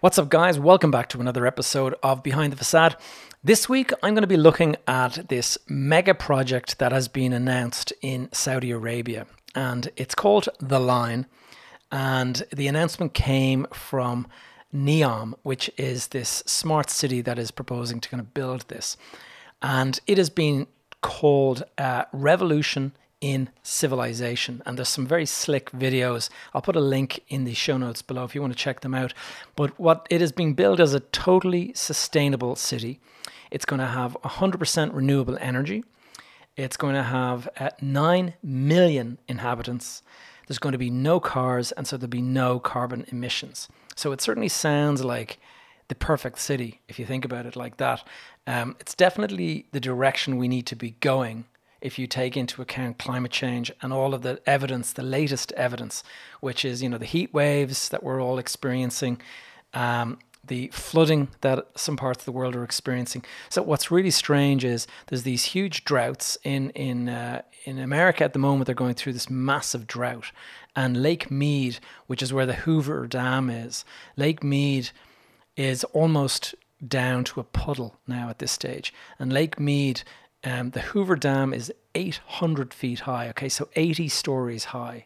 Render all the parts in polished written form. What's up, guys? Welcome back to another episode of Behind the Facade. This week, I'm going to be looking at this mega project that has been announced in Saudi Arabia, and it's called The Line. And the announcement came from NEOM, which is this smart city that is proposing to kind of build this. And it has been called Revolution in Civilization. And there's some very slick videos. I'll put a link in the show notes below if you want to check them out. But what it is being built as a totally sustainable city. It's going to have 100% renewable energy. It's going to have 9 million inhabitants. There's going to be no cars, and so there'll be no carbon emissions. So it certainly sounds like the perfect city, if you think about it like that. It's definitely the direction we need to be going if you take into account climate change and all of the evidence, the latest evidence, which is, you know, the heat waves that we're all experiencing, the flooding that some parts of the world are experiencing. So what's really strange is there's these huge droughts in America at the moment. They're going through this massive drought, and Lake Mead, which is where the Hoover Dam is, Lake Mead is almost down to a puddle now at this stage. And Lake Mead, the Hoover Dam is 800 feet high, okay, so 80 stories high.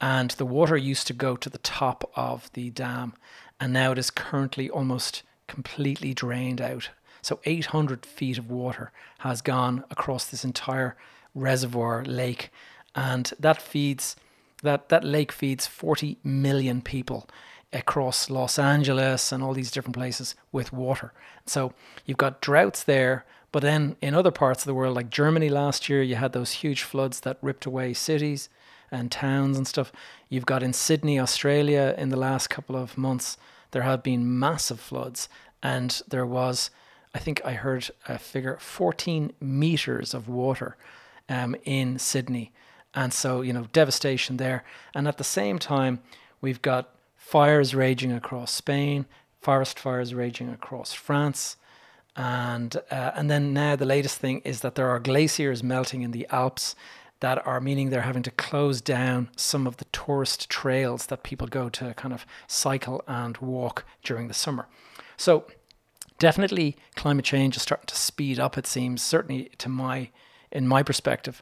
And the water used to go to the top of the dam, and now it is currently almost completely drained out. So 800 feet of water has gone across this entire reservoir lake, and that feeds, that lake feeds 40 million people across Los Angeles and all these different places with water. So you've got droughts there, but then in other parts of the world, like Germany last year, you had those huge floods that ripped away cities and towns and stuff. You've got in Sydney, Australia, in the last couple of months, there have been massive floods. And there was, I think I heard a figure, 14 meters of water in Sydney. And so, you know, devastation there. And at the same time, we've got fires raging across Spain, forest fires raging across France. And then now the latest thing is that there are glaciers melting in the Alps that are meaning they're having to close down some of the tourist trails that people go to kind of cycle and walk during the summer. So definitely climate change is starting to speed up, it seems, certainly to in my perspective.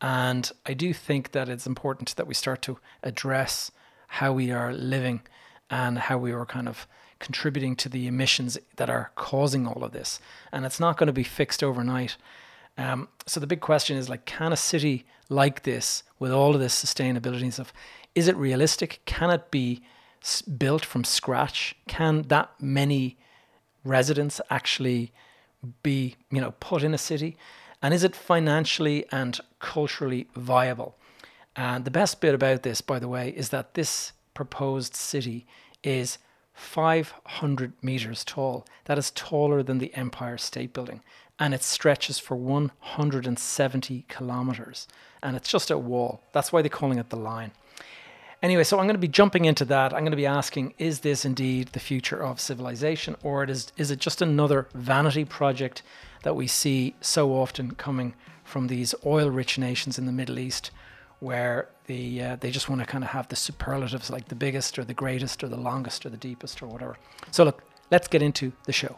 And I do think that it's important that we start to address how we are living and how we are kind of contributing to the emissions that are causing all of this. And it's not going to be fixed overnight. So the big question is, like, can a city like this, with all of this sustainability and stuff, is it realistic? Can it be built from scratch? Can that many residents actually be, you know, put in a city? And is it financially and culturally viable? And the best bit about this, by the way, is that this proposed city is 500 meters tall. That is taller than the Empire State Building. And it stretches for 170 kilometers. And it's just a wall. That's why they're calling it The Line. Anyway, so I'm going to be jumping into that. I'm going to be asking, is this indeed the future of civilization? Or is it just another vanity project that we see so often coming from these oil-rich nations in the Middle East, where they just want to kind of have the superlatives, like the biggest or the greatest or the longest or the deepest or whatever. So look, let's get into the show.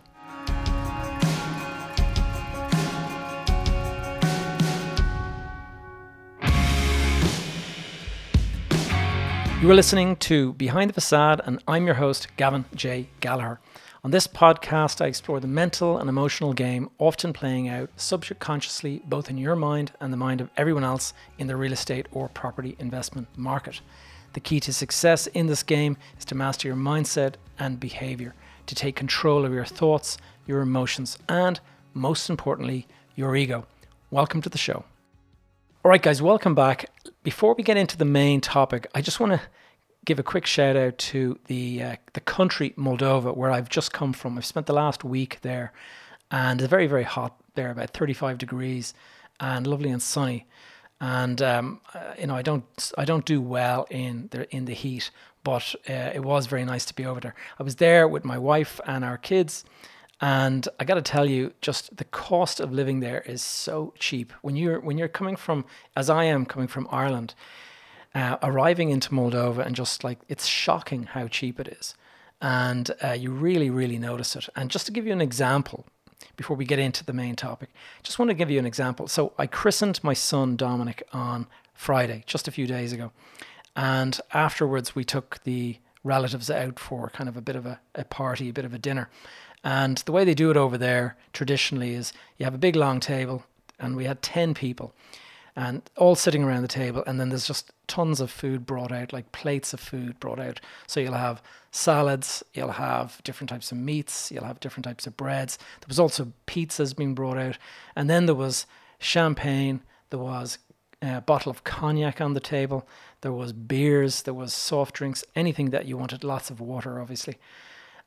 You are listening to Behind the Facade, and I'm your host, Gavin J. Gallagher. On this podcast, I explore the mental and emotional game often playing out subconsciously, both in your mind and the mind of everyone else in the real estate or property investment market. The key to success in this game is to master your mindset and behavior, to take control of your thoughts, your emotions, and most importantly, your ego. Welcome to the show. All right, guys, welcome back. Before we get into the main topic, I just want to give a quick shout out to the country Moldova, where I've just come from. I've spent the last week there, and it's very, very hot there, about 35 degrees, and lovely and sunny. And you know, I don't do well in the heat, but it was very nice to be over there. I was there with my wife and our kids. And I got to tell you, just the cost of living there is so cheap. When you're coming from, as I am coming from Ireland, arriving into Moldova, and just like, it's shocking how cheap it is. and you really, really notice it. And just to give you an example, before we get into the main topic, just want to give you an example. So I christened my son Dominic on Friday, just a few days ago. And afterwards, we took the relatives out for kind of a bit of a party, a bit of a dinner. And the way they do it over there traditionally is you have a big long table, and we had 10 people and all sitting around the table. And then there's just tons of food brought out, like plates of food brought out. So you'll have salads, you'll have different types of meats, you'll have different types of breads. There was also pizzas being brought out. And then there was champagne, there was a bottle of cognac on the table, there was beers, there was soft drinks, anything that you wanted, lots of water, obviously.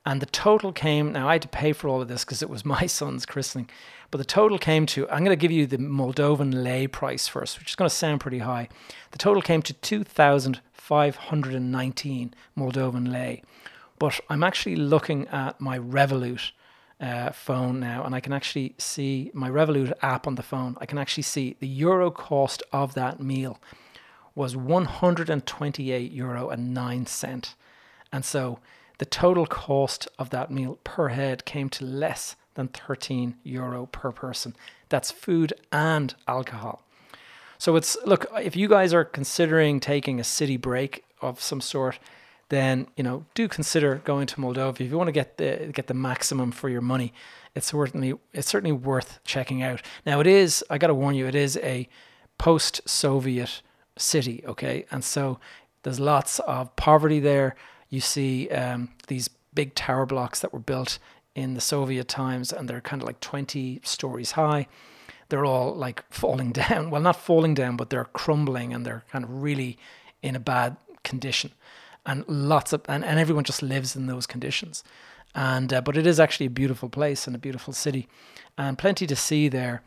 And the total came, now I had to pay for all of this because it was my son's christening, but the total came to, I'm going to give you the Moldovan lei price first, which is going to sound pretty high. The total came to 2,519 Moldovan lei. But I'm actually looking at my Revolut phone now, and I can actually see my Revolut app on the phone. I can actually see the euro cost of that meal was €128.09. And so the total cost of that meal per head came to less than €13 per person. That's food and alcohol. So it's, look, if you guys are considering taking a city break of some sort, then, you know, do consider going to Moldova. If you want to get the maximum for your money, it's certainly worth checking out. Now it is, I got to warn you, it is a post-Soviet city, okay? And so there's lots of poverty there. You see these big tower blocks that were built in the Soviet times, and they're kind of like 20 stories high. They're all like falling down. Well, not falling down, but they're crumbling, and they're kind of really in a bad condition. And and everyone just lives in those conditions. And but it is actually a beautiful place and a beautiful city, and plenty to see there.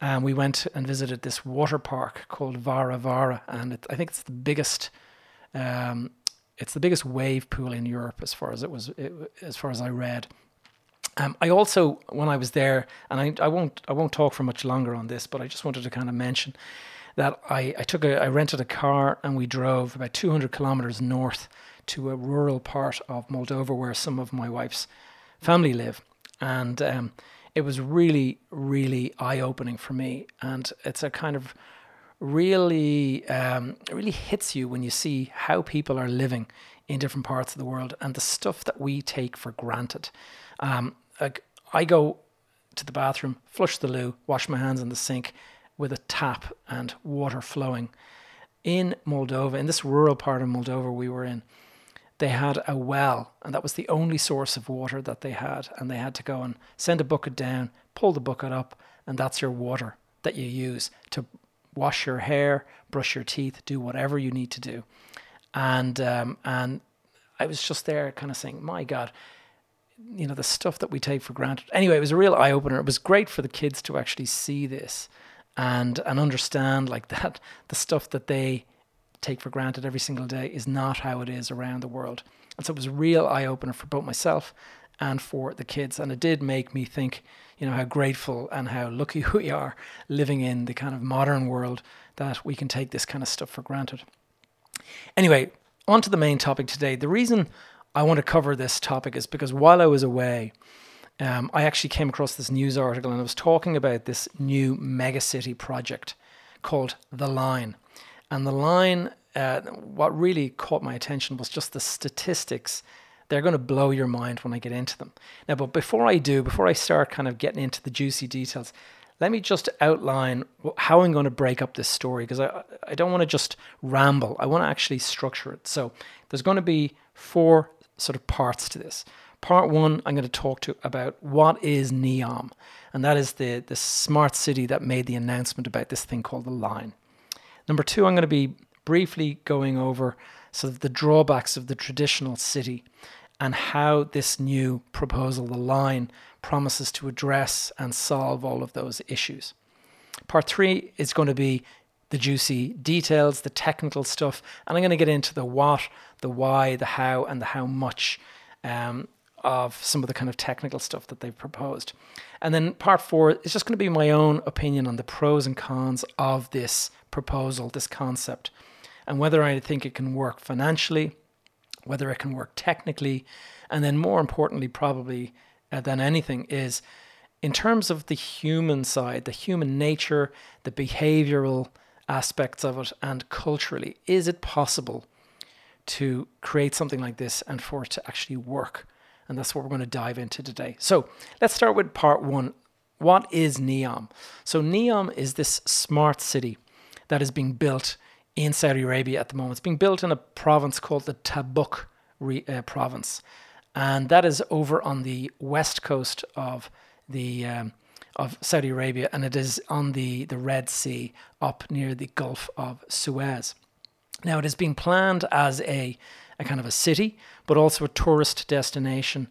And we went and visited this water park called Vara Vara, and I think it's the biggest. It's the biggest wave pool in Europe, as far as I read. I also, when I was there, and I won't talk for much longer on this, but I just wanted to kind of mention that I rented a car, and we drove about 200 kilometers north to a rural part of Moldova where some of my wife's family live, and it was really, really eye-opening for me, and it's a kind of really hits you when you see how people are living in different parts of the world and the stuff that we take for granted. Like I go to the bathroom, flush the loo, wash my hands in the sink with a tap and water flowing. In Moldova, in this rural part of Moldova we were in, they had a well, and that was the only source of water that they had, and they had to go and send a bucket down, pull the bucket up, and that's your water that you use to wash your hair, brush your teeth, do whatever you need to do. And I was just there kind of saying, my God, you know, the stuff that we take for granted. Anyway, it was a real eye-opener. It was great for the kids to actually see this and understand like that the stuff that they take for granted every single day is not how it is around the world. And so it was a real eye-opener for both myself and for the kids. And it did make me think, you know, how grateful and how lucky we are living in the kind of modern world that we can take this kind of stuff for granted. Anyway, on to the main topic today. The reason I want to cover this topic is because while I was away, I actually came across this news article, and I was talking about this new megacity project called The Line. And The Line, what really caught my attention was just the statistics. They're going to blow your mind when I get into them. Now, but before I start kind of getting into the juicy details, let me just outline how I'm going to break up this story, because I don't want to just ramble. I want to actually structure it. So there's going to be four sort of parts to this. Part one, I'm going to talk about what is NEOM, and that is the smart city that made the announcement about this thing called The Line. Number two, I'm going to be briefly going over sort of the drawbacks of the traditional city and how this new proposal, The Line, promises to address and solve all of those issues. Part three is going to be the juicy details, the technical stuff, and I'm going to get into the what, the why, the how, and the how much of some of the kind of technical stuff that they've proposed. And then part four is just going to be my own opinion on the pros and cons of this proposal, this concept, and whether I think it can work financially, whether it can work technically, And then more importantly, probably than anything, is in terms of the human side, the human nature, the behavioral aspects of it, and culturally, is it possible to create something like this and for it to actually work? And that's what we're going to dive into today. So let's start with part one. What is NEOM? So NEOM is this smart city that is being built in Saudi Arabia at the moment. It's being built in a province called the Tabuk province. And that is over on the west coast of the of Saudi Arabia. And it is on the Red Sea, up near the Gulf of Suez. Now, it is being planned as a kind of a city, but also a tourist destination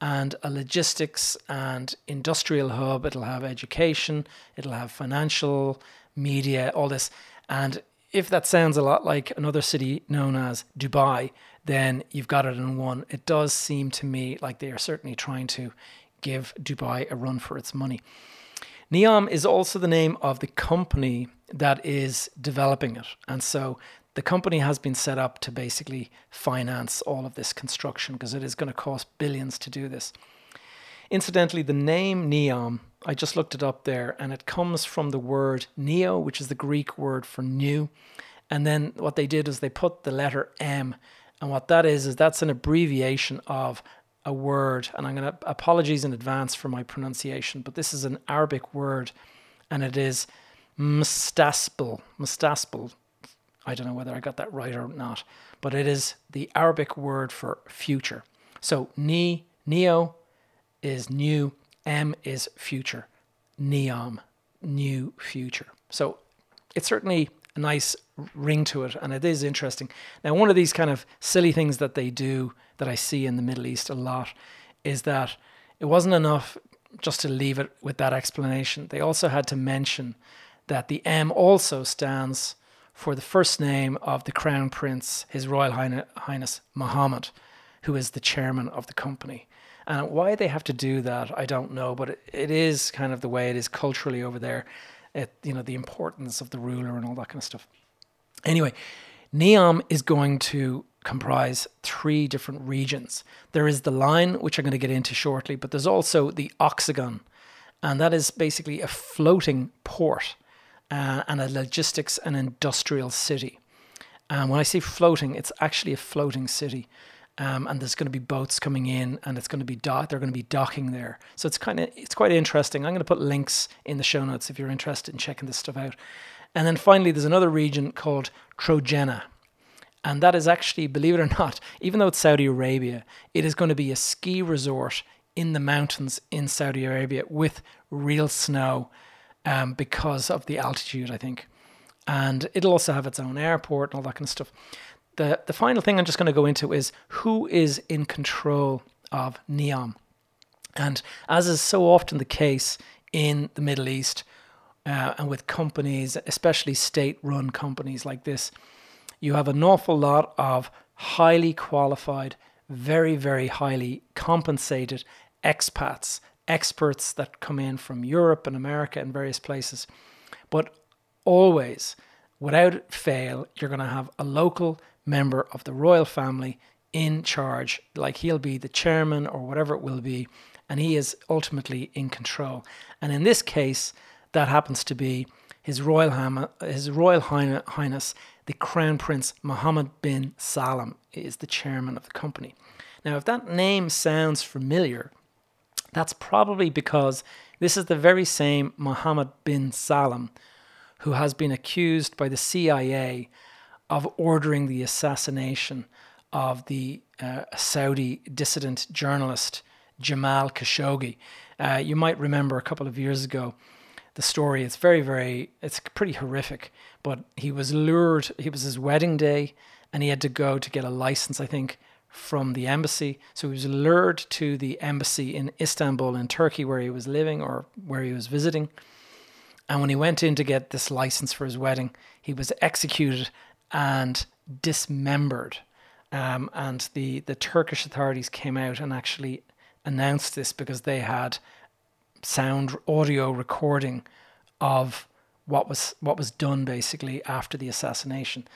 and a logistics and industrial hub. It'll have education, it'll have financial, media, all this. And if that sounds a lot like another city known as Dubai, then you've got it in one. It does seem to me like they are certainly trying to give Dubai a run for its money. NEOM is also the name of the company that is developing it. And so the company has been set up to basically finance all of this construction, because it is going to cost billions to do this. Incidentally, the name NEOM, I just looked it up there, and it comes from the word neo, which is the Greek word for new. And then what they did is they put the letter M. And what that is that's an abbreviation of a word. And I'm going to apologies in advance for my pronunciation, but this is an Arabic word, and it is mustaspil. I don't know whether I got that right or not, but it is the Arabic word for future. So neo is new, M is future, NEOM, new future. So it's certainly a nice ring to it, and it is interesting. Now, one of these kind of silly things that they do that I see in the Middle East a lot is that it wasn't enough just to leave it with that explanation. They also had to mention that the M also stands for the first name of the Crown Prince, His Royal Highness Mohammed, who is the chairman of the company. And why they have to do that, I don't know, but it is kind of the way it is culturally over there. The importance of the ruler and all that kind of stuff. Anyway, NEOM is going to comprise three different regions. There is the Line, which I'm going to get into shortly, but there's also the Oxagon, and that is basically a floating port. And a logistics and industrial city. And when I say floating, it's actually a floating city. And there's going to be boats coming in, and it's going to be they're going to be docking there. So it's quite interesting. I'm going to put links in the show notes if you're interested in checking this stuff out. And then finally, there's another region called Trojena. And that is actually, believe it or not, even though it's Saudi Arabia, it is going to be a ski resort in the mountains in Saudi Arabia with real snow. Because of the altitude, I think. And it'll also have its own airport and all that kind of stuff. The final thing I'm just going to go into is who is in control of NEOM. And as is so often the case in the Middle East, and with companies, especially state-run companies like this, you have an awful lot of highly qualified, very, very highly compensated experts that come in from Europe and America and various places. But always, without fail, you're going to have a local member of the royal family in charge. Like, he'll be the chairman or whatever it will be, and he is ultimately in control. And in this case, that happens to be His Royal Highness, the Crown Prince Mohammed bin Salman, is the chairman of the company. Now, if that name sounds familiar, that's probably because this is the very same Mohammed bin Salman who has been accused by the CIA of ordering the assassination of the Saudi dissident journalist Jamal Khashoggi. You might remember a couple of years ago the story. It's very, very, it's pretty horrific, but he was lured, it was his wedding day, and he had to go to get a license, I think, from the embassy. So he was lured to the embassy in Istanbul in Turkey, where he was living or where he was visiting. And when he went in to get this license for his wedding, he was executed and dismembered. And the Turkish authorities came out and actually announced this because they had sound audio recording of what was done basically after the assassination.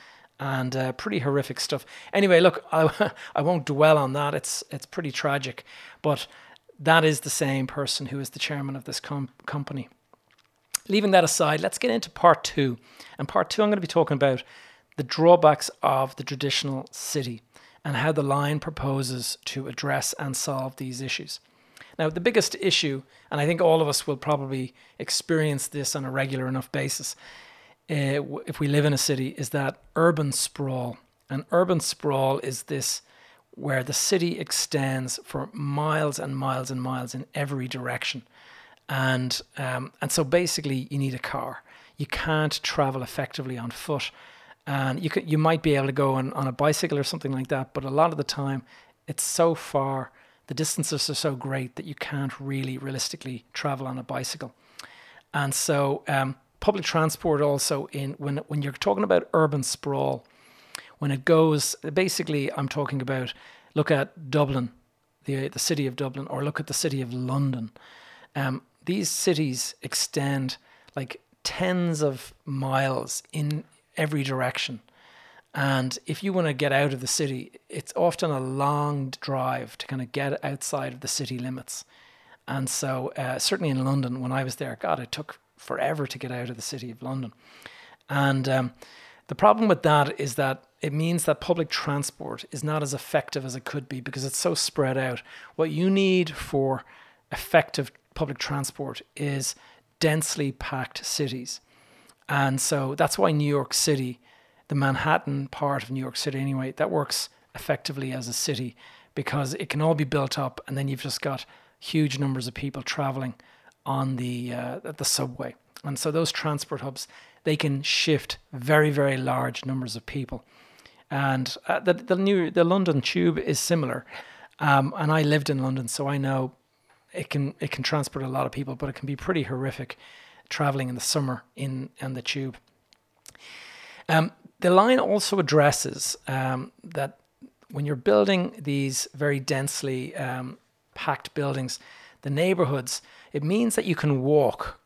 and pretty horrific stuff. Anyway, look, I won't dwell on that. It's pretty tragic, but that is the same person who is the chairman of this company. Leaving that aside, let's get into part two. And part two, I'm going to be talking about the drawbacks of the traditional city and how the line proposes to address and solve these issues. Now, the biggest issue, and I think all of us will probably experience this on a regular enough basis, if we live in a city, is that urban sprawl. And urban sprawl is this where the city extends for miles and miles and miles in every direction. And so basically you need a car. You can't travel effectively on foot. And you might be able to go on a bicycle or something like that, but a lot of the time it's so far, the distances are so great that you can't really realistically travel on a bicycle. And so public transport also, when you're talking about urban sprawl, when it goes, basically I'm talking about, look at Dublin, the city of Dublin, or look at the city of London. These cities extend like tens of miles in every direction. And if you want to get out of the city, it's often a long drive to kind of get outside of the city limits. And so certainly in London, when I was there, God, it took forever to get out of the city of London. And the problem with that is that it means that public transport is not as effective as it could be because it's so spread out. What you need for effective public transport is densely packed cities. And so that's why New York City, the Manhattan part of New York City anyway, that works effectively as a city because it can all be built up and then you've just got huge numbers of people traveling on the subway. And so those transport hubs, they can shift very, very large numbers of people. And the London Tube is similar. And I lived in London, so I know it can transport a lot of people, but it can be pretty horrific traveling in the summer in the tube. The line also addresses that when you're building these very densely packed buildings, the neighborhoods, it means that you can walk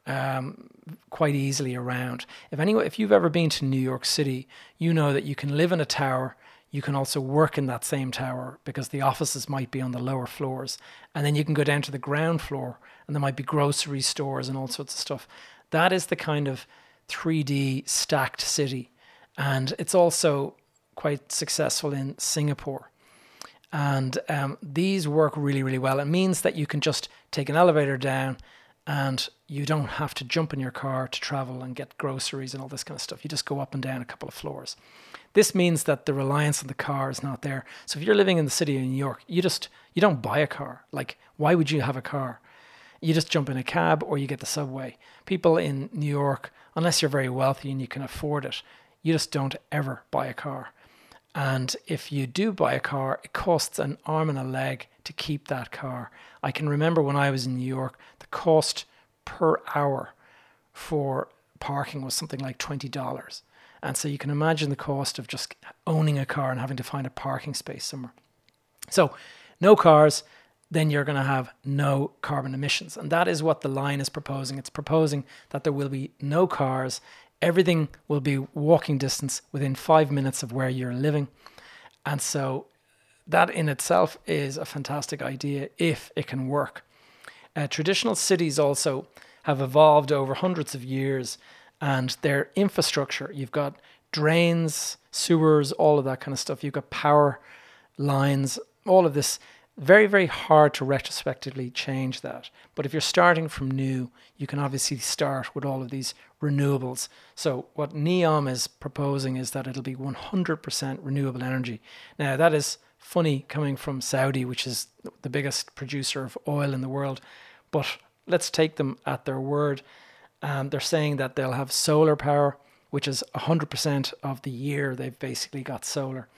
quite easily around. If you've ever been to New York City, you know that you can live in a tower. You can also work in that same tower because the offices might be on the lower floors. And then you can go down to the ground floor and there might be grocery stores and all sorts of stuff. That is the kind of 3D stacked city. And it's also quite successful in Singapore. And these work really, really well. It means that you can just take an elevator down and you don't have to jump in your car to travel and get groceries and all this kind of stuff. You just go up and down a couple of floors. This means that the reliance on the car is not there. So if you're living in the city of New York, you don't buy a car. Like, why would you have a car? You just jump in a cab or you get the subway. People in New York, unless you're very wealthy and you can afford it, you just don't ever buy a car. And if you do buy a car, it costs an arm and a leg to keep that car. I can remember when I was in New York, the cost per hour for parking was something like $20. And so you can imagine the cost of just owning a car and having to find a parking space somewhere. So no cars, then you're going to have no carbon emissions. And that is what the line is proposing. It's proposing that there will be no cars. Everything will be walking distance within 5 minutes of where you're living. And so that in itself is a fantastic idea if it can work. Traditional cities also have evolved over hundreds of years and their infrastructure. You've got drains, sewers, all of that kind of stuff. You've got power lines, all of this. Very, very hard to retrospectively change that. But if you're starting from new, you can obviously start with all of these renewables. So what NEOM is proposing is that it'll be 100% renewable energy. Now, that is funny coming from Saudi, which is the biggest producer of oil in the world. But let's take them at their word. They're saying that they'll have solar power, which is 100% of the year they've basically got solar.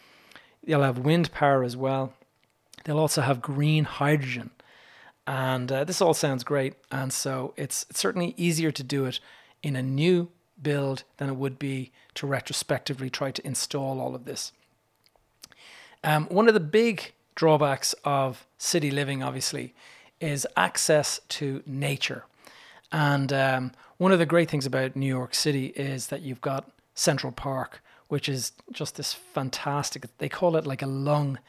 They'll have wind power as well. They'll also have green hydrogen. And this all sounds great. And so it's certainly easier to do it in a new build than it would be to retrospectively try to install all of this. One of the big drawbacks of city living, obviously, is access to nature. And one of the great things about New York City is that you've got Central Park, which is just this fantastic, they call it like a lung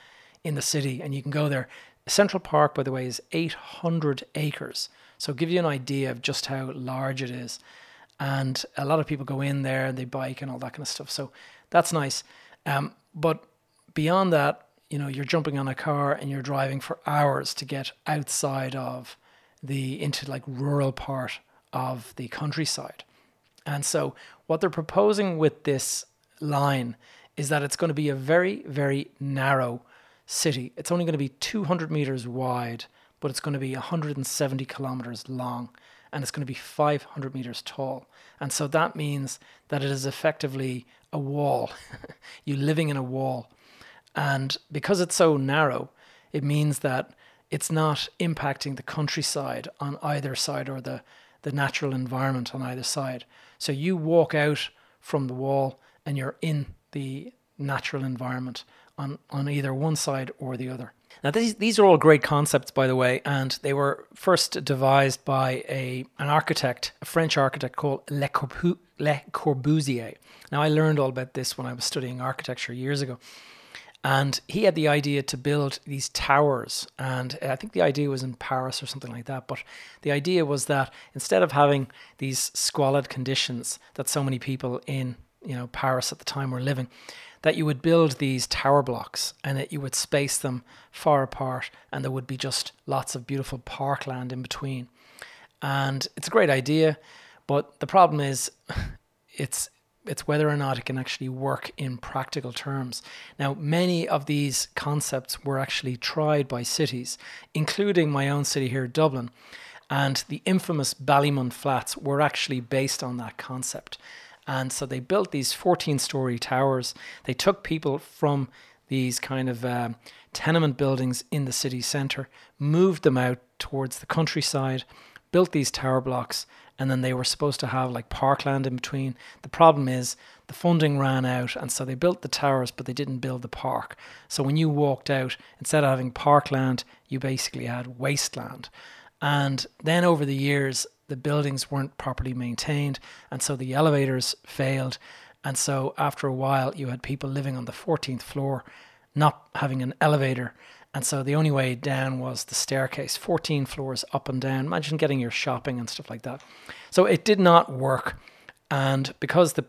in the city, and you can go there. Central Park, by the way, is 800 acres. So give you an idea of just how large it is. And a lot of people go in there and they bike and all that kind of stuff. So that's nice. But beyond that, you know, you're jumping on a car and you're driving for hours to get outside of the, into like rural part of the countryside. And so what they're proposing with this line is that it's going to be a very, very narrow city. It's only going to be 200 meters wide, but it's going to be 170 kilometers long, and it's going to be 500 meters tall. And so that means that it is effectively a wall. You're living in a wall. And because it's so narrow, it means that it's not impacting the countryside on either side or the natural environment on either side. So you walk out from the wall and you're in the natural environment on either one side or the other. Now, these are all great concepts, by the way, and they were first devised by an architect, a French architect called Le Corbusier. Now, I learned all about this when I was studying architecture years ago. And he had the idea to build these towers. And I think the idea was in Paris or something like that. But the idea was that instead of having these squalid conditions that so many people in, you know, Paris at the time were living, that you would build these tower blocks and that you would space them far apart, and there would be just lots of beautiful parkland in between. And it's a great idea, but the problem is it's whether or not it can actually work in practical terms. Now, many of these concepts were actually tried by cities, including my own city here, Dublin, and the infamous Ballymun flats were actually based on that concept. And so they built these 14-story towers. They took people from these kind of tenement buildings in the city centre, moved them out towards the countryside, built these tower blocks, and then they were supposed to have like parkland in between. The problem is the funding ran out, and so they built the towers, but they didn't build the park. So when you walked out, instead of having parkland, you basically had wasteland. And then over the years, the buildings weren't properly maintained, and so the elevators failed. And so after a while, you had people living on the 14th floor, not having an elevator. And so the only way down was the staircase, 14 floors up and down. Imagine getting your shopping and stuff like that. So it did not work. And because the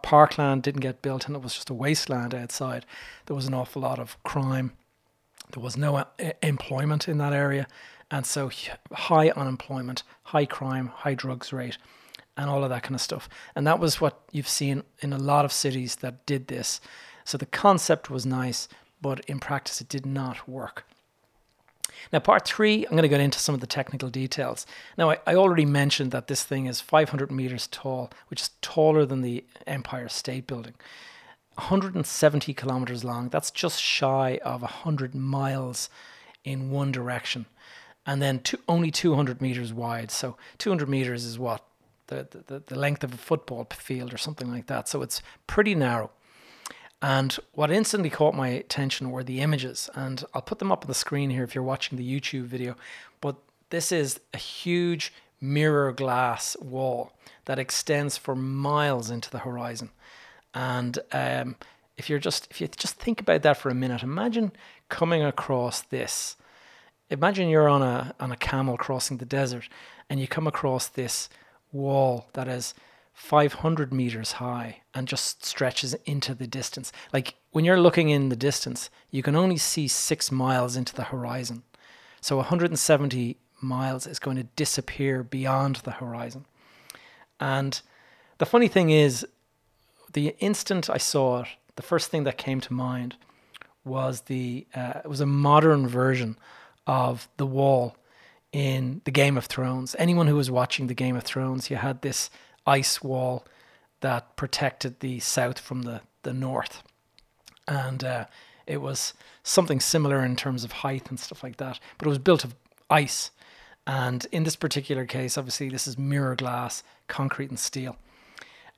parkland didn't get built and it was just a wasteland outside, there was an awful lot of crime. There was no employment in that area. And so high unemployment, high crime, high drugs rate, and all of that kind of stuff. And that was what you've seen in a lot of cities that did this. So the concept was nice, but in practice, it did not work. Now, part three, I'm going to get into some of the technical details. Now, I already mentioned that this thing is 500 meters tall, which is taller than the Empire State Building. 170 kilometers long. That's just shy of 100 miles in one direction. And then only 200 meters wide. So 200 meters is what? The length of a football field or something like that. So it's pretty narrow. And what instantly caught my attention were the images. And I'll put them up on the screen here if you're watching the YouTube video. But this is a huge mirror glass wall that extends for miles into the horizon. And if you just think about that for a minute, imagine coming across this. Imagine you're on a camel crossing the desert and you come across this wall that is 500 meters high and just stretches into the distance. Like when you're looking in the distance, you can only see 6 miles into the horizon. So 170 miles is going to disappear beyond the horizon. And the funny thing is, the instant I saw it, the first thing that came to mind was it was a modern version of the wall in the Game of Thrones. Anyone who was watching the Game of Thrones, you had this ice wall that protected the south from the north. And it was something similar in terms of height and stuff like that, but it was built of ice. And in this particular case, obviously this is mirror glass, concrete and steel.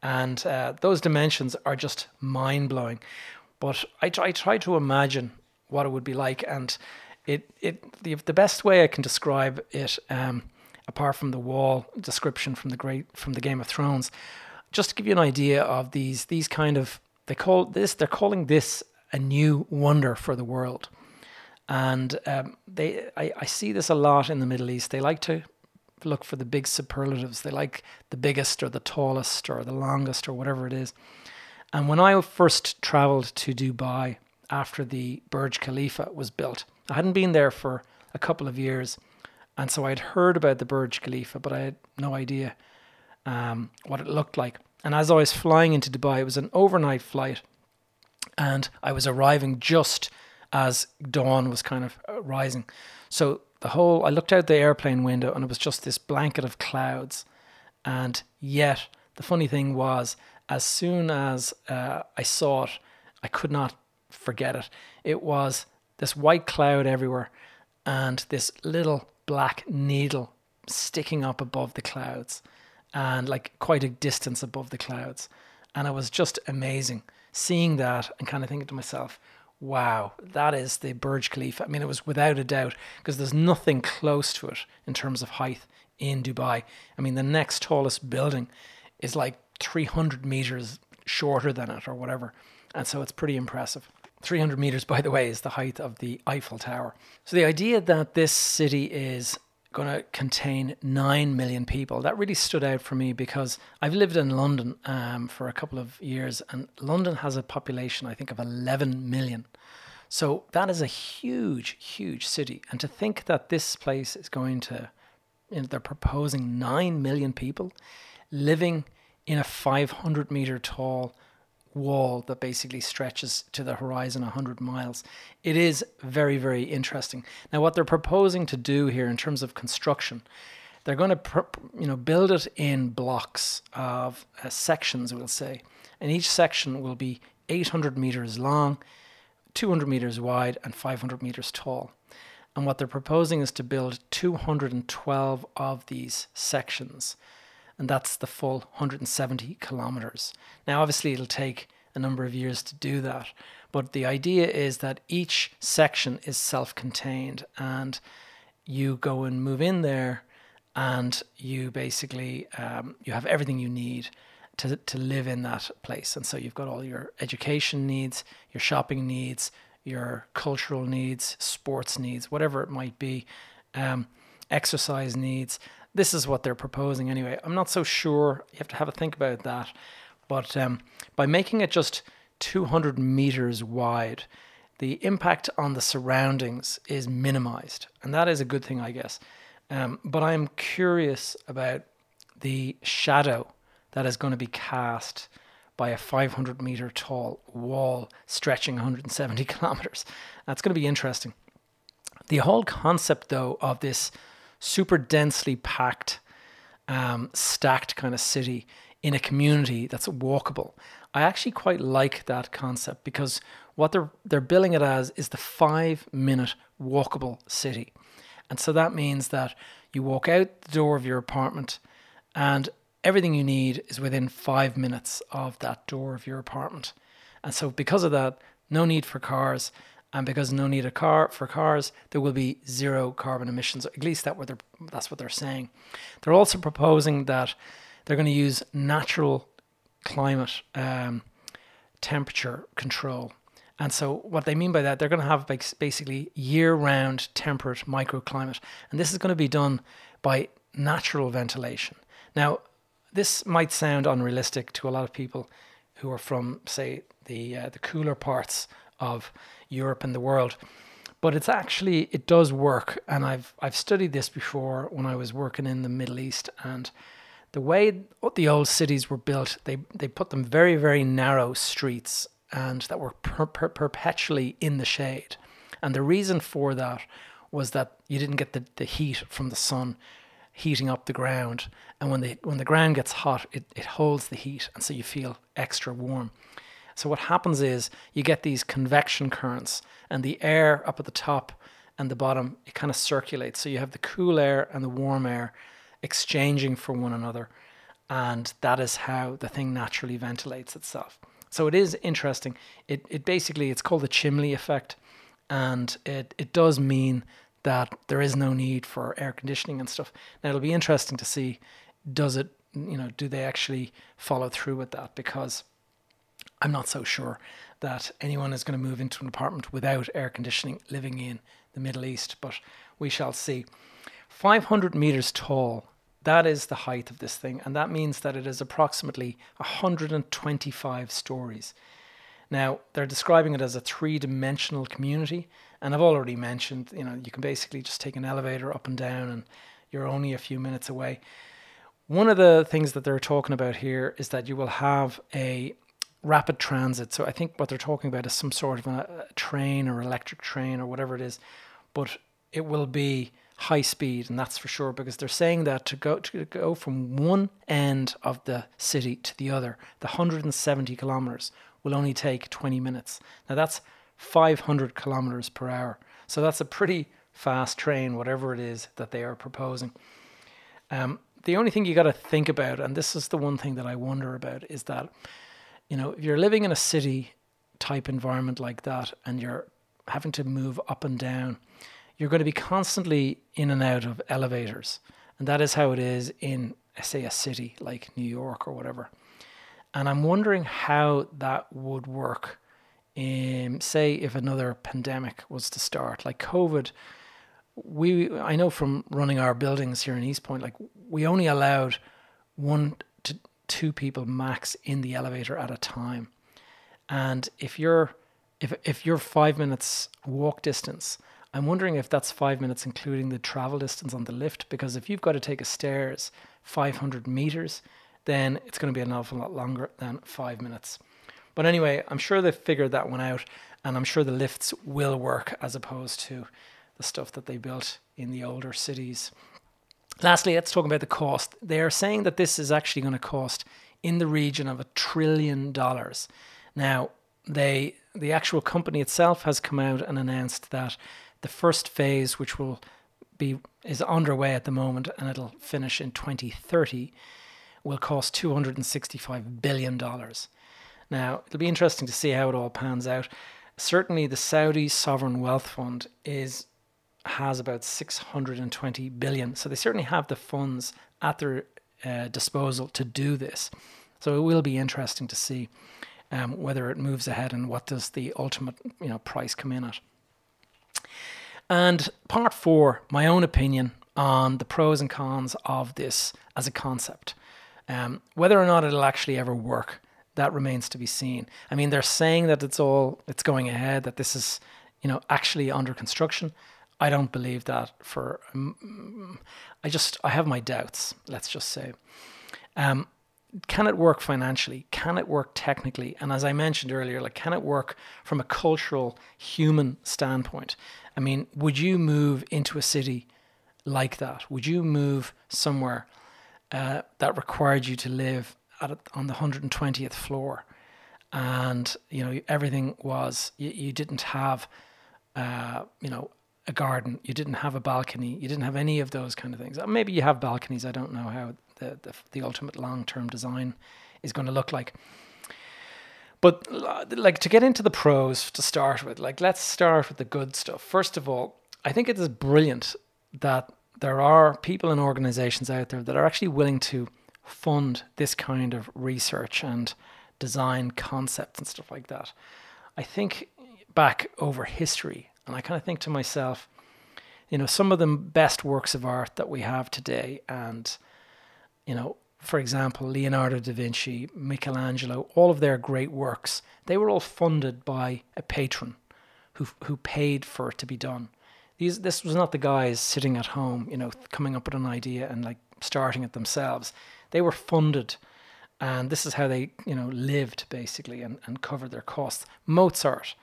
And those dimensions are just mind-blowing. But I try to imagine what it would be like, and the best way I can describe it, apart from the wall description from the Game of Thrones, just to give you an idea of these kind of, they're calling this a new wonder for the world. And I see this a lot in the Middle East. They like to look for the big superlatives. They like the biggest or the tallest or the longest or whatever it is. And when I first traveled to Dubai after the Burj Khalifa was built, I hadn't been there for a couple of years. And so I'd heard about the Burj Khalifa, but I had no idea what it looked like. And as I was flying into Dubai, it was an overnight flight. And I was arriving just as dawn was kind of rising. So I looked out the airplane window and it was just this blanket of clouds. And yet, the funny thing was, as soon as I saw it, I could not forget it. It was this white cloud everywhere and this little black needle sticking up above the clouds and like quite a distance above the clouds. And it was just amazing seeing that and kind of thinking to myself, wow, that is the Burj Khalifa. I mean, it was without a doubt, because there's nothing close to it in terms of height in Dubai. I mean, the next tallest building is like 300 meters shorter than it or whatever. And so it's pretty impressive. 300 meters, by the way, is the height of the Eiffel Tower. So the idea that this city is going to contain 9 million people, that really stood out for me, because I've lived in London for a couple of years, and London has a population, I think, of 11 million. So that is a huge, huge city. And to think that this place is going to, they're proposing 9 million people living in a 500 meter tall wall that basically stretches to the horizon 100 miles. It is very, very interesting. Now, what they're proposing to do here in terms of construction, they're going to build it in blocks of sections, we'll say. And each section will be 800 meters long, 200 meters wide, and 500 meters tall. And what they're proposing is to build 212 of these sections. And that's the full 170 kilometers. Now, obviously, it'll take a number of years to do that. But the idea is that each section is self-contained, and you go and move in there, and you basically you have everything you need to live in that place. And so you've got all your education needs, your shopping needs, your cultural needs, sports needs, whatever it might be, exercise needs. This is what they're proposing anyway. I'm not so sure. You have to have a think about that. But by making it just 200 meters wide, the impact on the surroundings is minimized. And that is a good thing, I guess. But I'm curious about the shadow that is going to be cast by a 500 meter tall wall stretching 170 kilometers. That's going to be interesting. The whole concept, though, of this super densely packed, stacked kind of city in a community that's walkable. I actually quite like that concept, because what they're billing it as is the 5-minute walkable city. And so that means that you walk out the door of your apartment and everything you need is within 5 minutes of that door of your apartment. And so because of that, no need for cars. And because no need for cars, there will be zero carbon emissions. At least that's what they're saying. They're also proposing that they're going to use natural climate temperature control. And so what they mean by that, they're going to have basically year-round temperate microclimate. And this is going to be done by natural ventilation. Now, this might sound unrealistic to a lot of people who are from, say, the cooler parts of Europe and the world, but it does work. And I've studied this before when I was working in the Middle East, and the way the old cities were built, they put them very, very narrow streets, and that were perpetually in the shade. And the reason for that was that you didn't get the heat from the sun heating up the ground, and when the ground gets hot, it holds the heat, and so you feel extra warm. So what happens is you get these convection currents, and the air up at the top and the bottom, it kind of circulates. So you have the cool air and the warm air exchanging for one another. And that is how the thing naturally ventilates itself. So it is interesting. It basically, it's called the chimney effect. And it does mean that there is no need for air conditioning and stuff. Now, it'll be interesting to see, does it do they actually follow through with that? Because I'm not so sure that anyone is going to move into an apartment without air conditioning living in the Middle East, but we shall see. 500 meters tall, that is the height of this thing, and that means that it is approximately 125 stories. Now, they're describing it as a three-dimensional community, and I've already mentioned, you can basically just take an elevator up and down and you're only a few minutes away. One of the things that they're talking about here is that you will have a rapid transit. So I think what they're talking about is some sort of a train or electric train or whatever it is, but it will be high speed, and that's for sure, because they're saying that to go from one end of the city to the other, the 170 kilometers will only take 20 minutes. Now that's 500 kilometers per hour. So that's a pretty fast train, whatever it is that they are proposing. The only thing you got to think about, and this is the one thing that I wonder about, is that, if you're living in a city type environment like that and you're having to move up and down, you're going to be constantly in and out of elevators. And that is how it is in, say, a city like New York or whatever. And I'm wondering how that would work in, say, if another pandemic was to start, like COVID. I know from running our buildings here in East Point, like we only allowed 1 to 2 people max in the elevator at a time. And if you're 5 minutes walk distance, I'm wondering if that's 5 minutes including the travel distance on the lift, because if you've got to take a stairs 500 meters, then it's going to be an awful lot longer than 5 minutes. But anyway, I'm sure they've figured that one out, and I'm sure the lifts will work as opposed to the stuff that they built in the older cities. Lastly, let's talk about the cost. They are saying that this is actually going to cost in the region of $1 trillion. Now, the actual company itself has come out and announced that the first phase, which is underway at the moment and it'll finish in 2030, will cost $265 billion. Now, it'll be interesting to see how it all pans out. Certainly, the Saudi Sovereign Wealth Fund has about $620 billion. So they certainly have the funds at their disposal to do this. So it will be interesting to see whether it moves ahead and what does the ultimate price come in at. And part 4, my own opinion on the pros and cons of this as a concept. Whether or not it'll actually ever work, that remains to be seen. I mean, they're saying that it's going ahead, that this is actually under construction. I don't believe that for... I have my doubts, let's just say. Can it work financially? Can it work technically? And as I mentioned earlier, can it work from a cultural, human standpoint? I mean, would you move into a city like that? Would you move somewhere that required you to live on the 120th floor? And, everything was... You didn't have, a garden, you didn't have a balcony, you didn't have any of those kind of things. Maybe you have balconies, I don't know how the ultimate long-term design is going to look like. But to get into the pros to start with, let's start with the good stuff. First of all, I think it is brilliant that there are people and organizations out there that are actually willing to fund this kind of research and design concepts and stuff like that. I think back over history, and I kind of think to myself, some of the best works of art that we have today, and, for example, Leonardo da Vinci, Michelangelo, all of their great works, they were all funded by a patron who paid for it to be done. This was not the guys sitting at home, coming up with an idea and starting it themselves. They were funded, and this is how they, lived basically and covered their costs. Mozart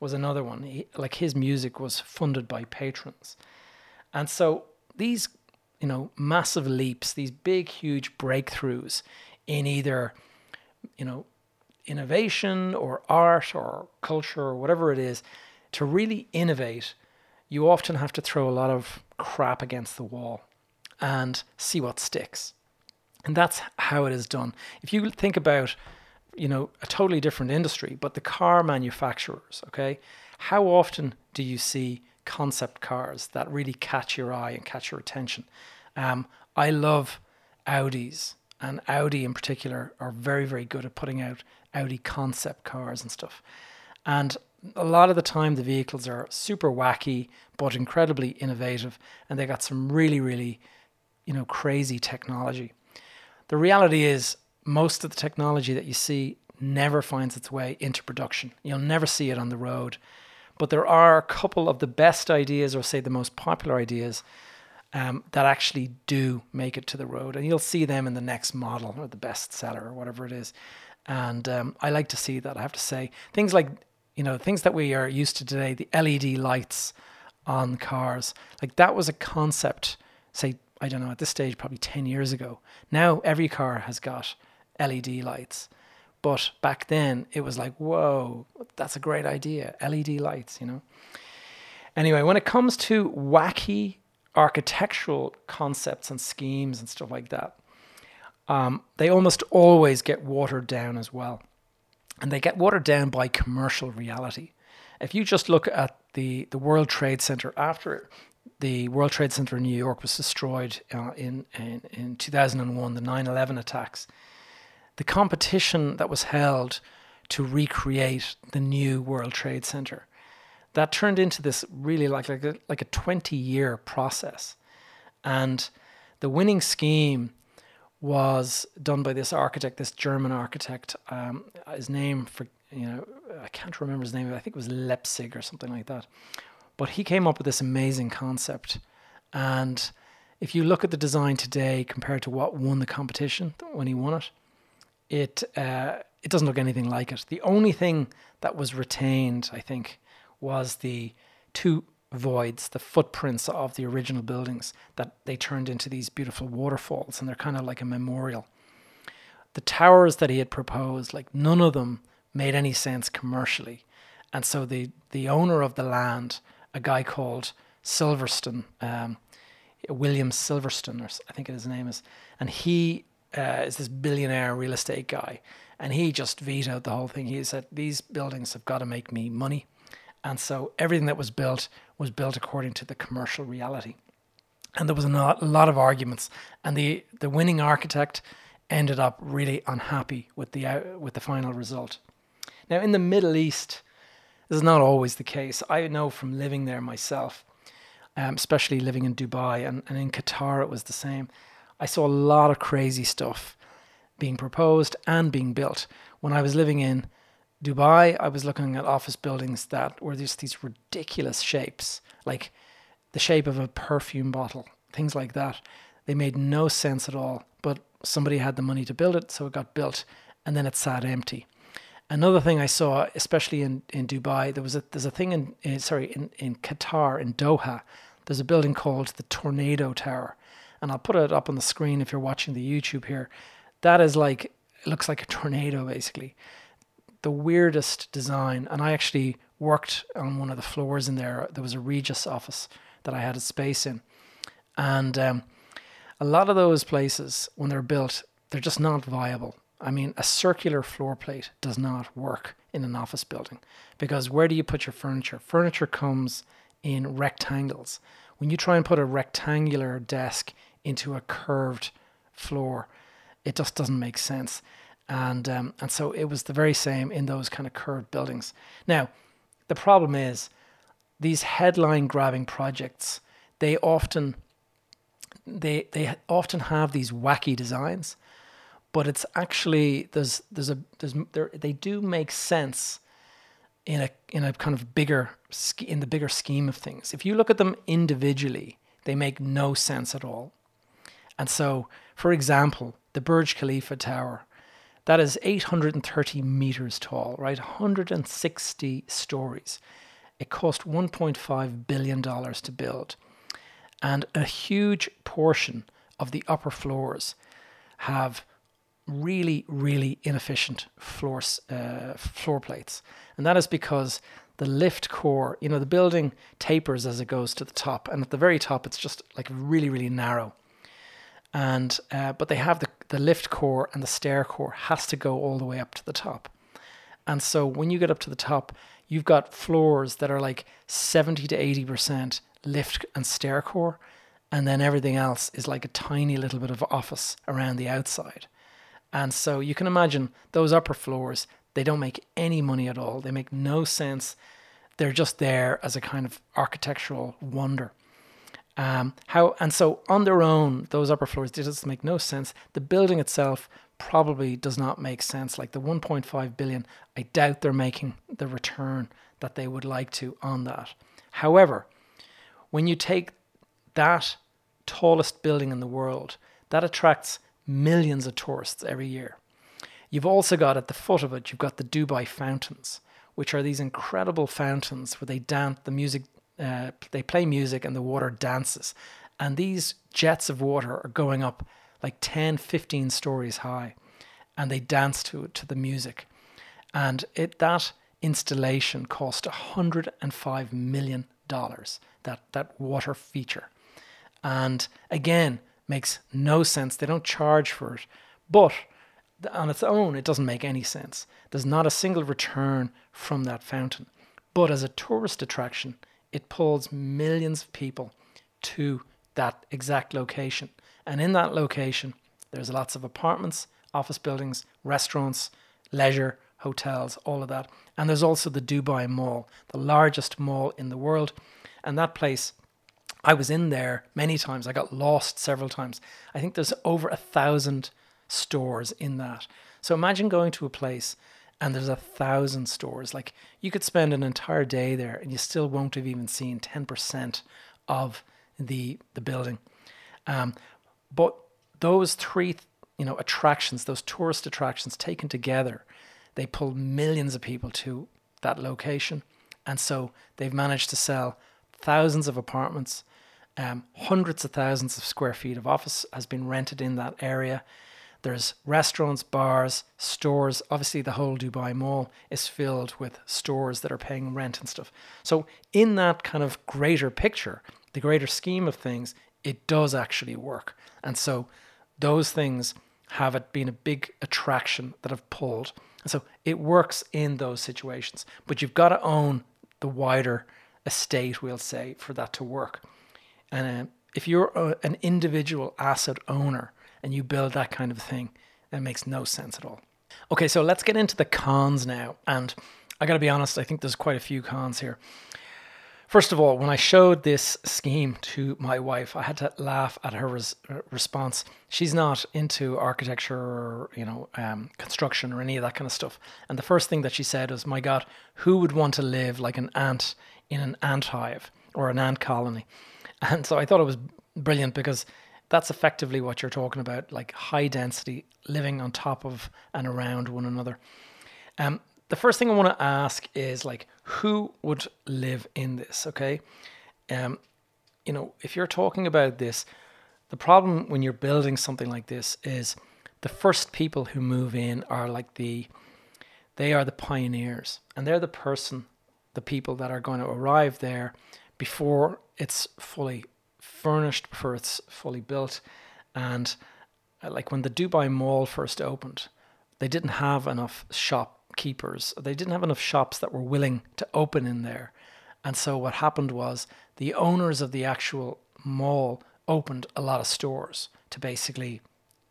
was another one. His music was funded by patrons. And so these, massive leaps, these big, huge breakthroughs in either, innovation or art or culture or whatever it is, to really innovate, you often have to throw a lot of crap against the wall and see what sticks. And that's how it is done. If you think about a totally different industry, but the car manufacturers, okay? How often do you see concept cars that really catch your eye and catch your attention? I love Audis and Audi in particular are very, very good at putting out Audi concept cars and stuff. And a lot of the time the vehicles are super wacky, but incredibly innovative, and they got some really, really, you know, crazy technology. The reality is most of the technology that you see never finds its way into production. You'll never see it on the road. But there are a couple of the best ideas, or say the most popular ideas, that actually do make it to the road. And you'll see them in the next model or the best seller or whatever it is. And I like to see that, I have to say. Things like, you know, things that we are used to today, the LED lights on cars, like that was a concept, say, I don't know, at this stage, probably 10 years ago. Now every car has got LED lights. But back then it was like, whoa, that's a great idea. LED lights, you know. Anyway, when it comes to wacky architectural concepts and schemes and stuff like that, they almost always get watered down as well. And they get watered down by commercial reality. If you just look at the World Trade Center after the World Trade Center in New York was destroyed in 2001, the 9/11 attacks, the competition that was held to recreate the new World Trade Center, that turned into this really like a 20-year process. And the winning scheme was done by this architect, this German architect. His name, for you know, I can't remember his name. I think it was Leipzig or something like that. But he came up with this amazing concept. And if you look at the design today compared to what won the competition when he won it, it doesn't look anything like it. The only thing that was retained, I think, was the two voids, the footprints of the original buildings that they turned into these beautiful waterfalls, and they're kind of like a memorial. The towers that he had proposed, like none of them made any sense commercially. And so the owner of the land, a guy called Silverstone, William Silverstone, or I think his name is, and he is this billionaire real estate guy, and he just vetoed the whole thing. He said, these buildings have got to make me money. And so everything that was built according to the commercial reality. And there was a lot of arguments. And the winning architect ended up really unhappy with the final result. Now, in the Middle East, this is not always the case. I know from living there myself, especially living in Dubai and in Qatar, it was the same. I saw a lot of crazy stuff being proposed and being built. When I was living in Dubai, I was looking at office buildings that were just these ridiculous shapes, like the shape of a perfume bottle, things like that. They made no sense at all, but somebody had the money to build it, so it got built, and then it sat empty. Another thing I saw, especially in Dubai, there's a thing in Qatar, in Doha, there's a building called the Tornado Tower, and I'll put it up on the screen if you're watching the YouTube here. That is like, it looks like a tornado, basically. The weirdest design, and I actually worked on one of the floors in there. There was a Regis office that I had a space in, and a lot of those places, when they're built, they're just not viable. I mean, a circular floor plate does not work in an office building, because where do you put your furniture? Furniture comes in rectangles. When you try and put a rectangular desk into a curved floor, it just doesn't make sense. And so it was the very same in those kind of curved buildings. Now, the problem is these headline-grabbing projects, they often have these wacky designs, but it's actually they do make sense in a kind of bigger scheme of things. If you look at them individually, they make no sense at all. And so, for example, the Burj Khalifa Tower. That is 830 meters tall, right? 160 stories. It cost $1.5 billion to build. And a huge portion of the upper floors have really, really inefficient floor plates. And that is because the lift core, you know, the building tapers as it goes to the top. And at the very top, it's just like really, really narrow. And but they have the lift core, and the stair core has to go all the way up to the top. And so when you get up to the top, you've got floors that are like 70 to 80% lift and stair core, and then everything else is like a tiny little bit of office around the outside. And so you can imagine those upper floors, they don't make any money at all. They make no sense. They're just there as a kind of architectural wonder. So on their own, those upper floors just make no sense. The building itself probably does not make sense. Like the 1.5 billion, I doubt they're making the return that they would like to on that. However, when you take that tallest building in the world, that attracts millions of tourists every year. You've also got at the foot of it, you've got the Dubai Fountains, which are these incredible fountains where they dance the music. They play music and the water dances, and these jets of water are going up like 10-15 stories high, and they dance to the music. And that installation cost $105 million, that water feature, and again makes no sense. They don't charge for it, but on its own it doesn't make any sense. There's not a single return from that fountain, but as a tourist attraction it pulls millions of people to that exact location. And in that location, there's lots of apartments, office buildings, restaurants, leisure, hotels, all of that. And there's also the Dubai Mall, the largest mall in the world. And that place, I was in there many times. I got lost several times. I think there's over 1,000 stores in that. So imagine going to a place and there's 1,000 stores. Like you could spend an entire day there and you still won't have even seen 10% of the building. But those three, attractions, those tourist attractions taken together, they pull millions of people to that location. And so they've managed to sell thousands of apartments, hundreds of thousands of square feet of office has been rented in that area. There's restaurants, bars, stores. Obviously, the whole Dubai Mall is filled with stores that are paying rent and stuff. So in that kind of greater picture, the greater scheme of things, it does actually work. And so those things have been a big attraction that have pulled. And so it works in those situations. But you've got to own the wider estate, we'll say, for that to work. And if you're an individual asset owner, and you build that kind of thing, that makes no sense at all. Okay, so let's get into the cons now. And I got to be honest, I think there's quite a few cons here. First of all, when I showed this scheme to my wife, I had to laugh at her response. She's not into architecture or, construction or any of that kind of stuff. And the first thing that she said was, my God, who would want to live like an ant in an ant hive or an ant colony? And so I thought it was brilliant because that's effectively what you're talking about, like high density living on top of and around one another. The first thing I want to ask is like, who would live in this? Okay. If you're talking about this, the problem when you're building something like this is the first people who move in are they are the pioneers, and they're the people that are going to arrive there before it's fully furnished, before it's fully built. And like when the Dubai Mall first opened, they didn't have enough shopkeepers. They didn't have enough shops that were willing to open in there. And so what happened was the owners of the actual mall opened a lot of stores to basically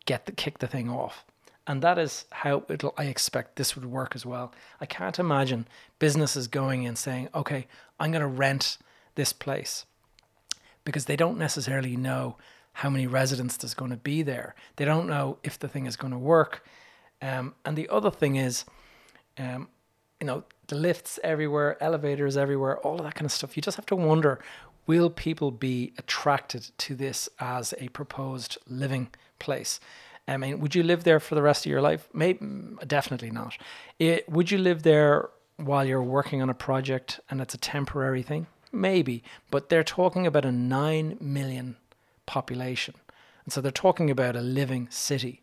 kick the thing off. And that is how I expect this would work as well. I can't imagine businesses going in saying, okay, I'm going to rent this place, because they don't necessarily know how many residents there's going to be there. They don't know if the thing is going to work. And the other thing is, the lifts everywhere, elevators everywhere, all of that kind of stuff. You just have to wonder, will people be attracted to this as a proposed living place? I mean, would you live there for the rest of your life? Maybe, definitely not. Would you live there while you're working on a project and it's a temporary thing? Maybe, but they're talking about a 9 million population. And so they're talking about a living city.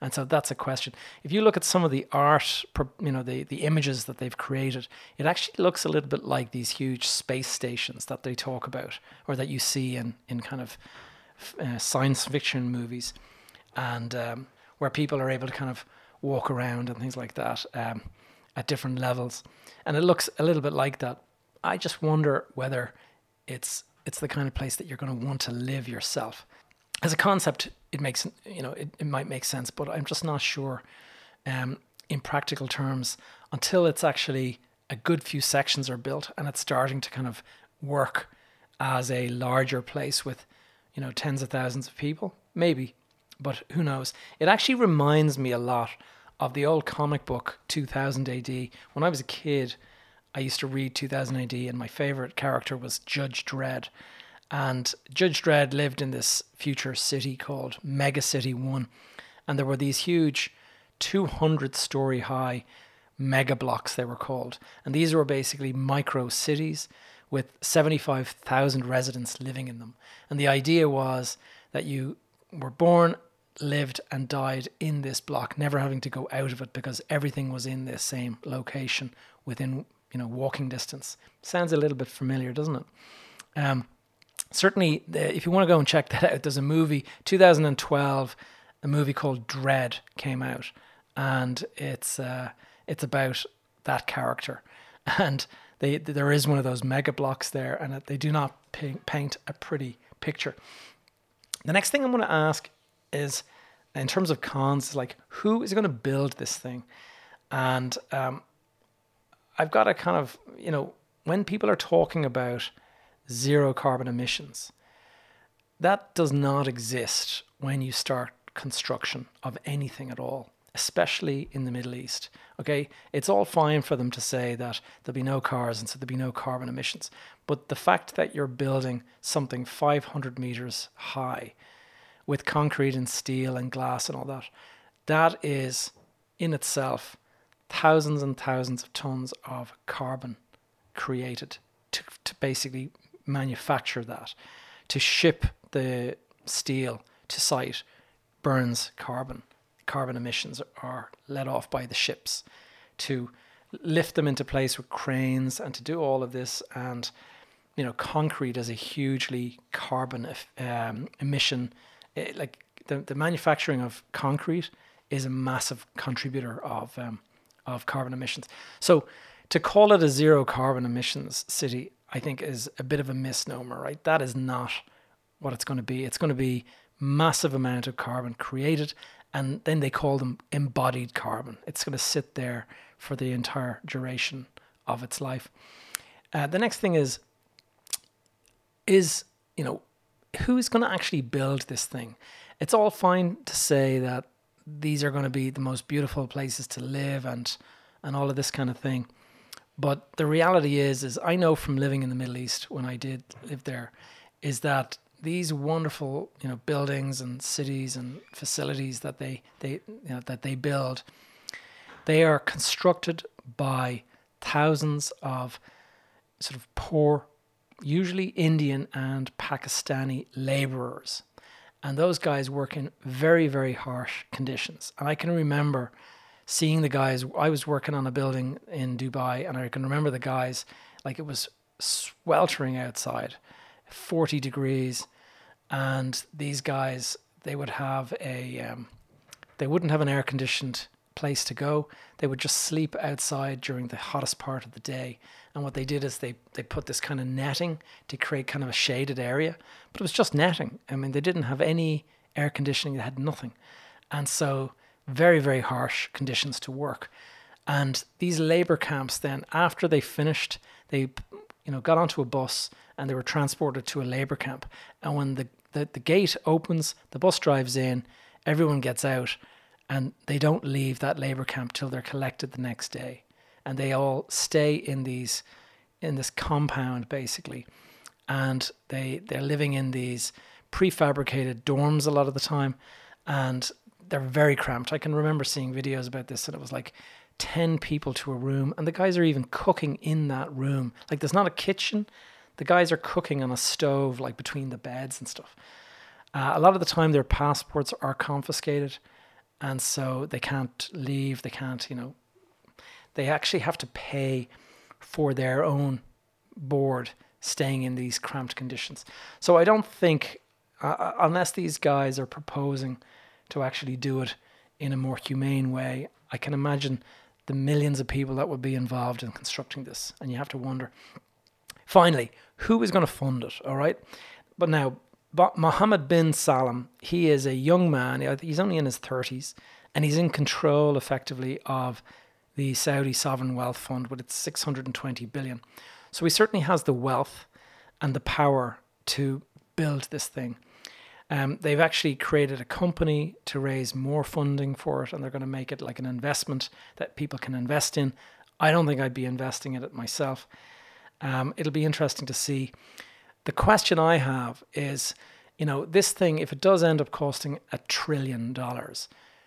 And so that's a question. If you look at some of the art, the images that they've created, it actually looks a little bit like these huge space stations that they talk about, or that you see in kind of science fiction movies, and where people are able to kind of walk around and things like that at different levels. And it looks a little bit like that. I just wonder whether it's it's the kind of place that you're going to want to live yourself. As a concept, it makes, you know, it might make sense, but I'm just not sure in practical terms until it's actually a good few sections are built and it's starting to kind of work as a larger place with, you know, tens of thousands of people, maybe, but who knows. It actually reminds me a lot of the old comic book 2000 AD. When I was a kid, I used to read 2000 AD and my favorite character was Judge Dredd. And Judge Dredd lived in this future city called Mega City One. And there were these huge 200-story high mega blocks, they were called. And these were basically micro cities with 75,000 residents living in them. And the idea was that you were born, lived and died in this block, never having to go out of it because everything was in this same location within, you know, walking distance. Sounds a little bit familiar, doesn't it? Certainly, if you want to go and check that out, there's a movie, 2012, a movie called Dredd came out, and it's about that character. And there is one of those mega blocks there, and they do not paint a pretty picture. The next thing I'm going to ask is, in terms of cons, is like, who is going to build this thing? And I've got to kind of, you know, when people are talking about zero carbon emissions, that does not exist when you start construction of anything at all, especially in the Middle East. Okay, it's all fine for them to say that there'll be no cars and so there'll be no carbon emissions. But the fact that you're building something 500 meters high with concrete and steel and glass and all that, that is in itself thousands and thousands of tons of carbon created to basically manufacture that. To ship the steel to site burns carbon. Carbon emissions are let off by the ships. To lift them into place with cranes and to do all of this, and you know, concrete is a hugely carbon emission. The manufacturing of concrete is a massive contributor of carbon emissions. So to call it a zero carbon emissions city, I think, is a bit of a misnomer, right? That is not what it's going to be. It's going to be massive amount of carbon created, and then they call them embodied carbon. It's going to sit there for the entire duration of its life. The next thing is, you know, who's going to actually build this thing? It's all fine to say that these are going to be the most beautiful places to live and all of this kind of thing. But the reality is I know from living in the Middle East when I did live there, is that these wonderful, you know, buildings and cities and facilities that they build, they are constructed by thousands of sort of poor, usually Indian and Pakistani laborers, and those guys work in very, very harsh conditions. And I can remember seeing the guys. I was working on a building in Dubai, and I can remember the guys, like, it was sweltering outside, 40 degrees, and these guys, they would have they wouldn't have an air conditioned place to go. They would just sleep outside during the hottest part of the day. And what they did is they put this kind of netting to create kind of a shaded area, but it was just netting. I mean, they didn't have any air conditioning. They had nothing. And so very, very harsh conditions to work. And these labor camps, then after they finished, they, you know, got onto a bus and they were transported to a labor camp. And when the gate opens, the bus drives in, everyone gets out, and they don't leave that labor camp till they're collected the next day. And they all stay in this compound basically. And they're living in these prefabricated dorms a lot of the time, and they're very cramped. I can remember seeing videos about this, and it was like 10 people to a room, and the guys are even cooking in that room. Like, there's not a kitchen. The guys are cooking on a stove, like between the beds and stuff. A lot of the time their passports are confiscated, and so they can't leave. They can't, you know, they actually have to pay for their own board staying in these cramped conditions. So I don't think, unless these guys are proposing to actually do it in a more humane way, I can imagine the millions of people that would be involved in constructing this. And you have to wonder, Finally, who is going to fund it, all right? But now, Mohammed bin Salman, he is a young man, he's only in his 30s, and he's in control, effectively, of the Saudi Sovereign Wealth Fund with its $620 billion. So he certainly has the wealth and the power to build this thing. They've actually created a company to raise more funding for it, and they're going to make it like an investment that people can invest in. I don't think I'd be investing in it myself. It'll be interesting to see. The question I have is, you know, this thing, if it does end up costing $1 trillion,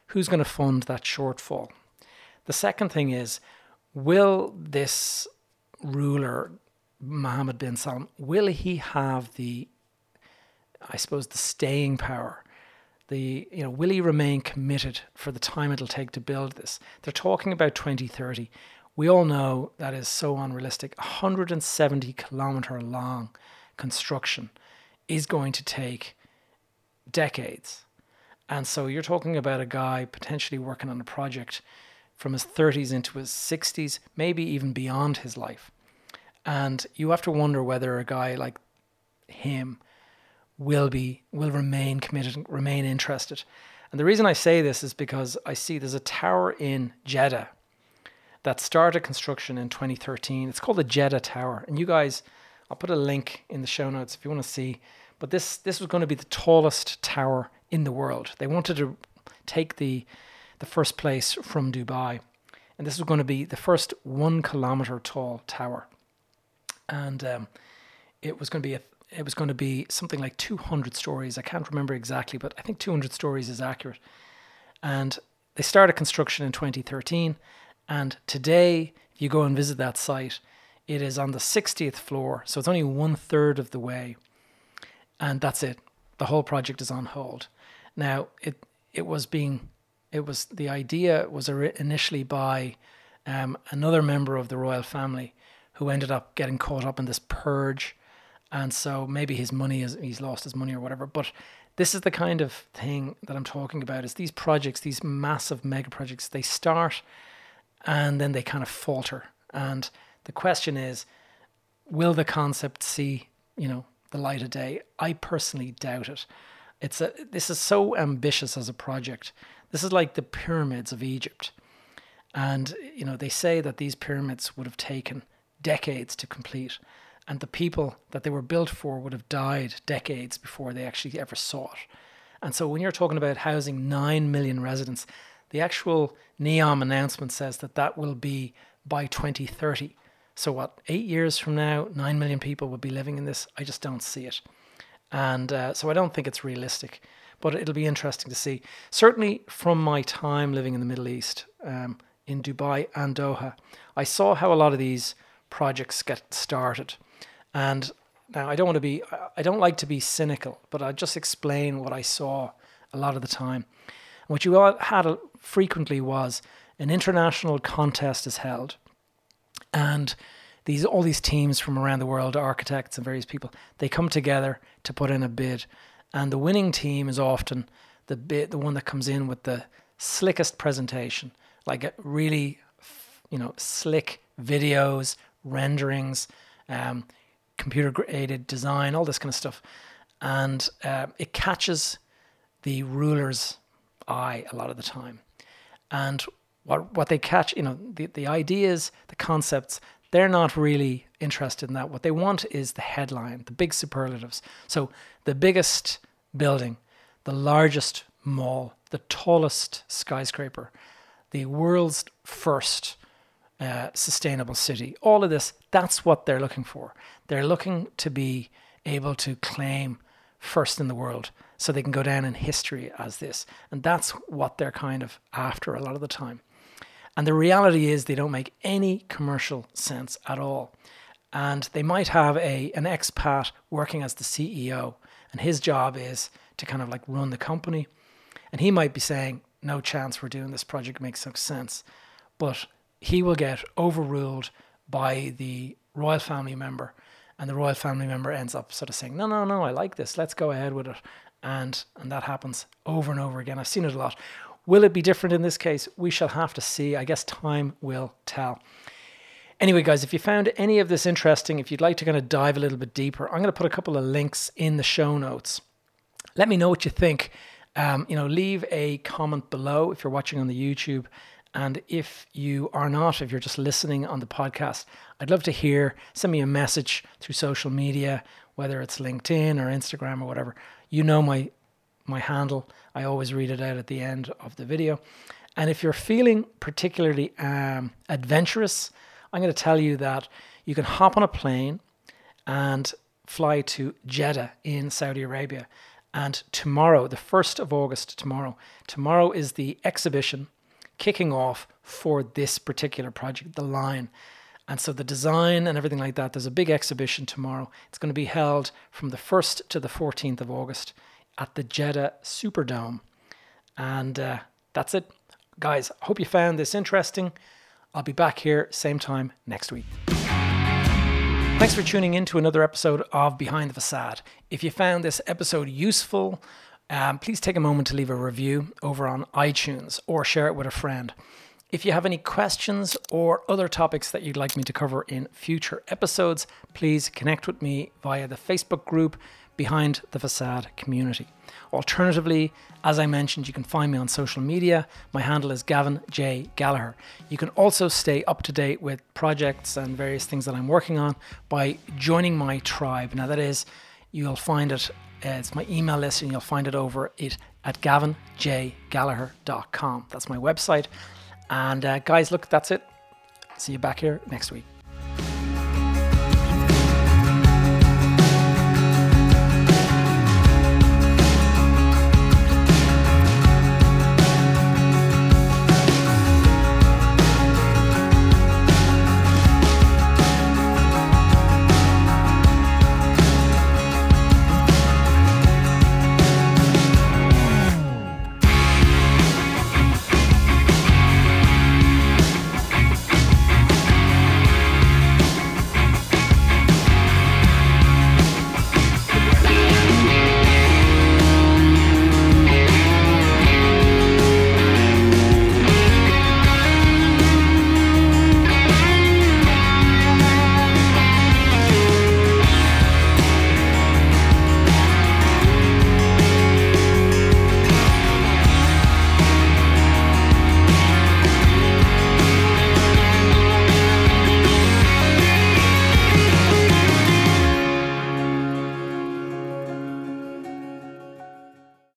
who's going to fund that shortfall? The second thing is, will this ruler, Mohammed bin Salman, will he have the, I suppose, the staying power? Will he remain committed for the time it'll take to build this? They're talking about 2030. We all know that is so unrealistic. 170 kilometer long construction is going to take decades. And so you're talking about a guy potentially working on a project from his 30s into his 60s, maybe even beyond his life. And you have to wonder whether a guy like him will remain committed and remain interested. And the reason I say this is because I see there's a tower in Jeddah that started construction in 2013. It's called the Jeddah Tower. And you guys, I'll put a link in the show notes if you want to see. But this was going to be the tallest tower in the world. They wanted to take the first place from Dubai. And this was going to be the first 1 kilometer tall tower. And it was going to be something like 200 stories. I can't remember exactly, but I think 200 stories is accurate. And they started construction in 2013. And today, if you go and visit that site, it is on the 60th floor. So it's only 1/3 of the way. And that's it. The whole project is on hold. Now, the idea was initially by another member of the royal family who ended up getting caught up in this purge. And so maybe he's lost his money or whatever. But this is the kind of thing that I'm talking about, is these projects, these massive mega projects, they start and then they kind of falter. And the question is, will the concept see, the light of day? I personally doubt it. This is so ambitious as a project. This is like the pyramids of Egypt. And, they say that these pyramids would have taken decades to complete. And the people that they were built for would have died decades before they actually ever saw it. And so when you're talking about housing 9 million residents, the actual NEOM announcement says that will be by 2030. So 8 years from now, 9 million people will be living in this? I just don't see it. And so I don't think it's realistic. But it'll be interesting to see. Certainly from my time living in the Middle East, in Dubai and Doha, I saw how a lot of these projects get started. And now I don't like to be cynical, but I'll just explain what I saw a lot of the time. What you had frequently was an international contest is held, and all these teams from around the world, architects and various people, they come together to put in a bid. And the winning team is often the one that comes in with the slickest presentation, like a really, slick videos, renderings, computer-aided design, all this kind of stuff. And it catches the ruler's eye a lot of the time. And what they catch, the ideas, the concepts, they're not really interested in that. What they want is the headline, the big superlatives. So the biggest building, the largest mall, the tallest skyscraper, the world's first sustainable city, all of this, that's what they're looking for. They're looking to be able to claim first in the world so they can go down in history as this. And that's what they're kind of after a lot of the time. And the reality is they don't make any commercial sense at all. And they might have an expat working as the CEO, and his job is to kind of like run the company. And he might be saying, no chance we're doing this project, makes no sense. But he will get overruled by the royal family member. And the royal family member ends up sort of saying, no, I like this, let's go ahead with it. And that happens over and over again. I've seen it a lot. Will it be different in this case? We shall have to see. I guess time will tell. Anyway, guys, if you found any of this interesting, if you'd like to kind of dive a little bit deeper, I'm going to put a couple of links in the show notes. Let me know what you think. Leave a comment below if you're watching on the YouTube. And if you are not, if you're just listening on the podcast, I'd love to hear. Send me a message through social media, whether it's LinkedIn or Instagram or whatever. You know my handle. I always read it out at the end of the video. And if you're feeling particularly adventurous, I'm going to tell you that you can hop on a plane and fly to Jeddah in Saudi Arabia. And tomorrow, the 1st of August, tomorrow is the exhibition kicking off for this particular project, The Line. And so the design and everything like that, there's a big exhibition tomorrow. It's going to be held from the 1st to the 14th of August at the Jeddah Superdome. And that's it. Guys, hope you found this interesting. I'll be back here same time next week. Thanks for tuning in to another episode of Behind the Facade. If you found this episode useful, please take a moment to leave a review over on iTunes or share it with a friend. If you have any questions or other topics that you'd like me to cover in future episodes, please connect with me via the Facebook group Behind the Facade Community. Alternatively, as I mentioned, you can find me on social media. My handle is Gavin J. Gallagher. You can also stay up to date with projects and various things that I'm working on by joining my tribe. Now that is, you'll find it, it's my email list, and you'll find it over it at gavinjgallagher.com. That's my website. And guys, look, that's it. See you back here next week.